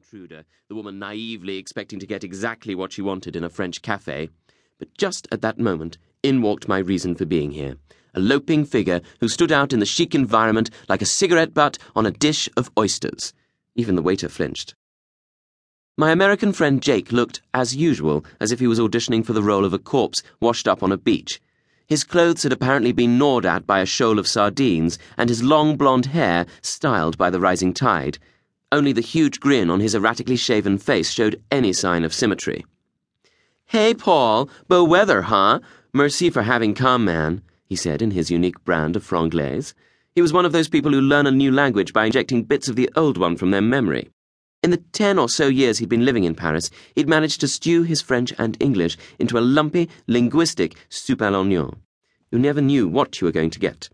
intruder, the woman naively expecting to get exactly what she wanted in a French cafe. But just at that moment, in walked my reason for being here, a loping figure who stood out in the chic environment like a cigarette butt on a dish of oysters. Even the waiter flinched. My American friend Jake looked, as usual, as if he was auditioning for the role of a corpse washed up on a beach. His clothes had apparently been gnawed at by a shoal of sardines, and his long blonde hair styled by the rising tide. Only the huge grin on his erratically shaven face showed any sign of symmetry. "Hey, Paul, beau weather, huh? Merci for having come, man," he said in his unique brand of franglaise. He was one of those people who learn a new language by injecting bits of the old one from their memory. In the 10 or so years he'd been living in Paris, he'd managed to stew his French and English into a lumpy, linguistic soupe à l'oignon. You never knew what you were going to get.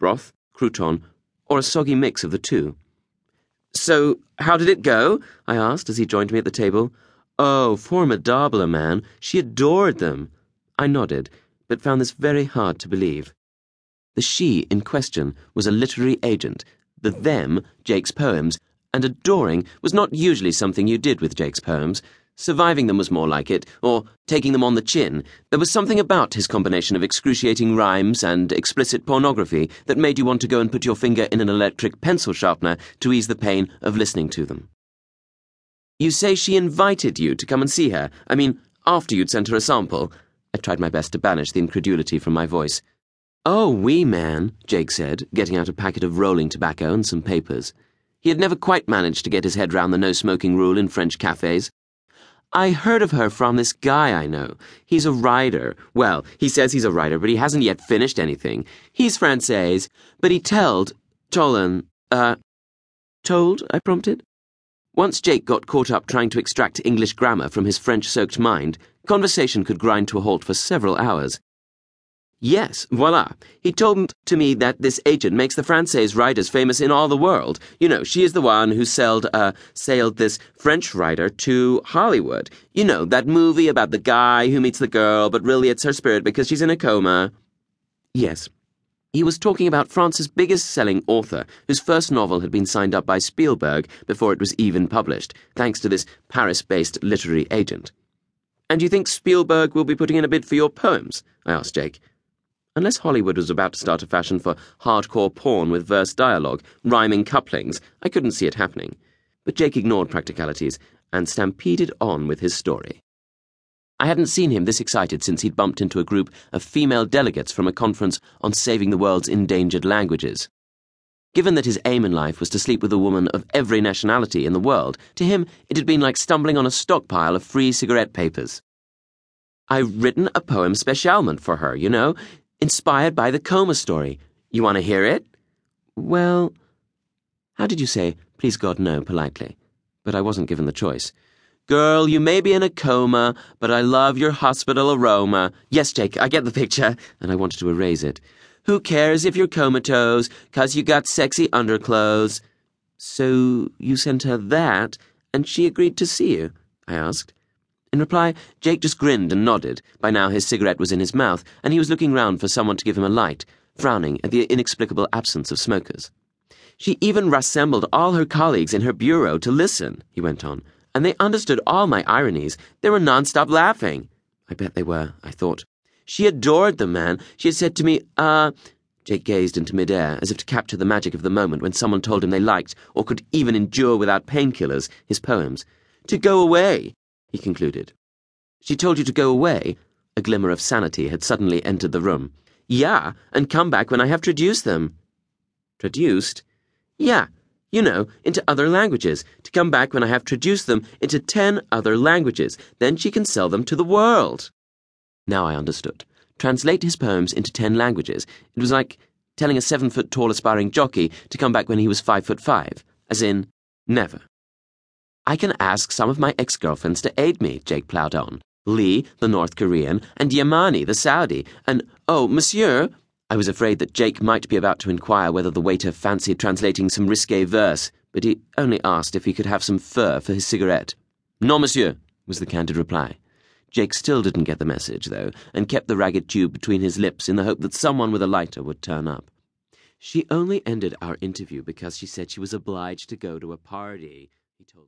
Broth, crouton, or a soggy mix of the two. "So, how did it go?" I asked as he joined me at the table. "Oh, formidable, man. She adored them." I nodded, but found this very hard to believe. The she in question was a literary agent, the them, Jake's poems, and adoring was not usually something you did with Jake's poems. Surviving them was more like it, or taking them on the chin. There was something about his combination of excruciating rhymes and explicit pornography that made you want to go and put your finger in an electric pencil sharpener to ease the pain of listening to them. "You say she invited you to come and see her. I mean, after you'd sent her a sample." I tried my best to banish the incredulity from my voice. "Oh, oui, man," Jake said, getting out a packet of rolling tobacco and some papers. He had never quite managed to get his head round the no-smoking rule in French cafes. "I heard of her from this guy I know. He's a writer. Well, he says he's a writer, but he hasn't yet finished anything. He's Francais, but he told, I prompted. Once Jake got caught up trying to extract English grammar from his French-soaked mind, conversation could grind to a halt for several hours. "Yes, voila. He told to me that this agent makes the Francais writers famous in all the world. You know, she is the one who sailed this French writer to Hollywood. You know, that movie about the guy who meets the girl, but really it's her spirit because she's in a coma." "Yes." He was talking about France's biggest-selling author, whose first novel had been signed up by Spielberg before it was even published, thanks to this Paris-based literary agent. "And you think Spielberg will be putting in a bid for your poems?" I asked Jake. Unless Hollywood was about to start a fashion for hardcore porn with verse dialogue, rhyming couplings, I couldn't see it happening. But Jake ignored practicalities and stampeded on with his story. I hadn't seen him this excited since he'd bumped into a group of female delegates from a conference on saving the world's endangered languages. Given that his aim in life was to sleep with a woman of every nationality in the world, to him it had been like stumbling on a stockpile of free cigarette papers. "I've written a poem specialment for her, you know, inspired by the coma story. You want to hear it?" "Well, how did you say, please God, no, politely?" But I wasn't given the choice. "Girl, you may be in a coma, but I love your hospital aroma." "Yes, Jake, I get the picture." And I wanted to erase it. "Who cares if you're comatose, 'cause you got sexy underclothes." "So you sent her that, and she agreed to see you?" I asked. In reply, Jake just grinned and nodded. By now his cigarette was in his mouth, and he was looking round for someone to give him a light, frowning at the inexplicable absence of smokers. "She even rassembled all her colleagues in her bureau to listen," he went on. "And they understood all my ironies. They were non-stop laughing." I bet they were, I thought. "She adored them, man. She said to me, Jake gazed into midair, as if to capture the magic of the moment when someone told him they liked, or could even endure without painkillers, his poems. "To go away," he concluded. "She told you to go away?" A glimmer of sanity had suddenly entered the room. "Yeah, and come back when I have traduced them." "Traduced?" "Yeah. You know, into other languages, to come back when I have traduced them into 10 other languages. Then she can sell them to the world." Now I understood. Translate his poems into 10 languages. It was like telling a 7-foot-tall aspiring jockey to come back when he was 5'5", as in, never. "I can ask some of my ex-girlfriends to aid me," Jake plowed on. "Lee, the North Korean, and Yamani, the Saudi, and, oh, monsieur..." I was afraid that Jake might be about to inquire whether the waiter fancied translating some risque verse, but he only asked if he could have some fur for his cigarette. "Non, monsieur," was the candid reply. Jake still didn't get the message, though, and kept the ragged tube between his lips in the hope that someone with a lighter would turn up. "She only ended our interview because she said she was obliged to go to a party," he told me.